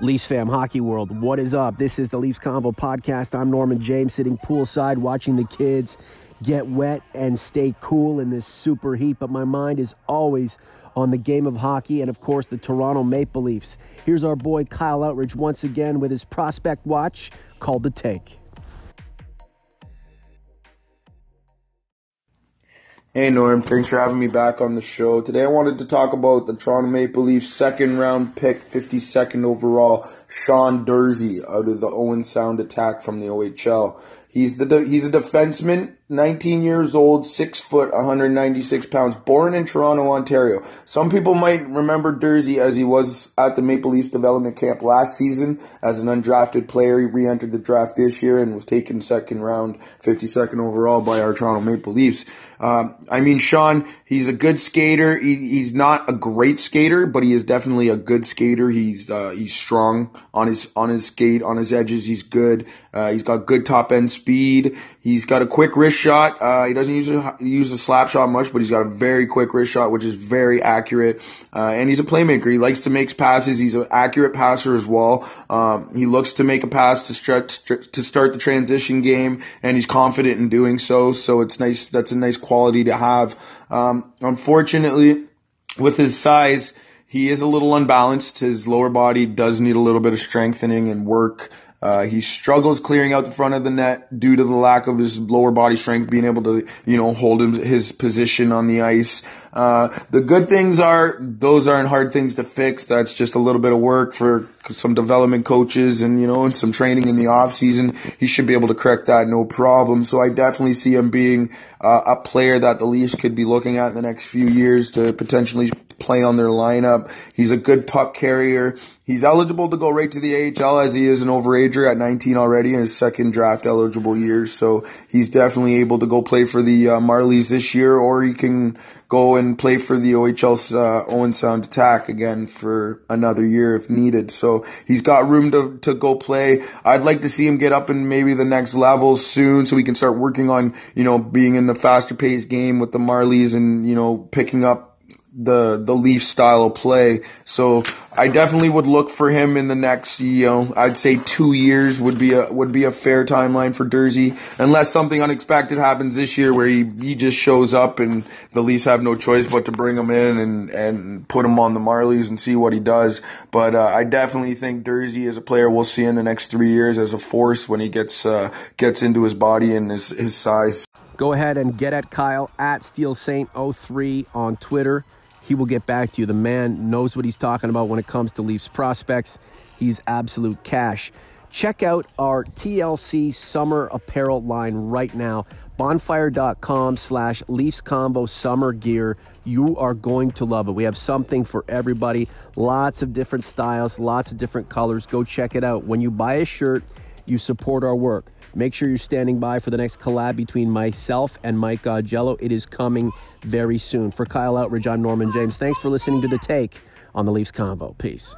Leafs fam, hockey world, what is up? This is the Leafs Convo Podcast. I'm Norman James, sitting poolside watching the kids get wet and stay cool in this super heat, but my mind is always on the game of hockey and, of course, the Toronto Maple Leafs. Here's our boy Kyle Outridge once again with his prospect watch called The Take. Hey, Norm. Thanks for having me back on the show. Today I wanted to talk about the Toronto Maple Leafs second-round pick, 52nd overall, Sean Durzi out of the Owen Sound Attack from the OHL. He's a defenseman, 19 years old, 6 foot, 196 pounds, born in Toronto, Ontario. Some people might remember Durzi as he was at the Maple Leafs development camp last season as an undrafted player. He re-entered the draft this year and was taken second round, 52nd overall by our Toronto Maple Leafs. Sean, he's a good skater. He's not a great skater, but he is definitely a good skater. He's strong on his skate, on his edges. He's good. He's got good top end speed. He's got a quick wrist shot. He doesn't use a slap shot much, but he's got a very quick wrist shot, which is very accurate. And he's a playmaker. He likes to make passes. He's an accurate passer as well. He looks to make a pass to start the transition game, and he's confident in doing so. So it's nice. That's a nice quality to have. Unfortunately, with his size, he is a little unbalanced. His lower body does need a little bit of strengthening and work. He struggles clearing out the front of the net due to the lack of his lower body strength, being able to, hold his position on the ice. The good things are those aren't hard things to fix. That's just a little bit of work for some development coaches and, and some training in the off season. He should be able to correct that, no problem. So I definitely see him being a player that the Leafs could be looking at in the next few years to potentially play on their lineup. He's a good puck carrier. He's eligible to go right to the AHL as he is an overager at 19 already in his second draft eligible year. So he's definitely able to go play for the Marlies this year, or he can go and play for the OHL's Owen Sound Attack again for another year if needed. So he's got room to go play. I'd like to see him get up in maybe the next level soon so we can start working on, being in the faster-paced game with the Marlies and, picking up the Leaf style of play. So I definitely would look for him in the next, I'd say 2 years would be a fair timeline for Durzi, unless something unexpected happens this year where he just shows up and the Leafs have no choice but to bring him in and put him on the Marlies and see what he does. But I definitely think Durzi is a player we'll see in the next 3 years as a force when he gets into his body and his size. Go ahead and get at Kyle at SteelSaint03 on Twitter. He will get back to you. The man knows what he's talking about when it comes to Leafs prospects. He's absolute cash. Check out our TLC summer apparel line right now. Bonfire.com/Leafs Convo summer gear. You are going to love it. We have something for everybody. Lots of different styles, lots of different colors. Go check it out. When you buy a shirt, you support our work. Make sure you're standing by for the next collab between myself and Mike Godjello. It is coming very soon. For Kyle Outridge, I'm Norman James. Thanks for listening to The Take on the Leafs Convo. Peace.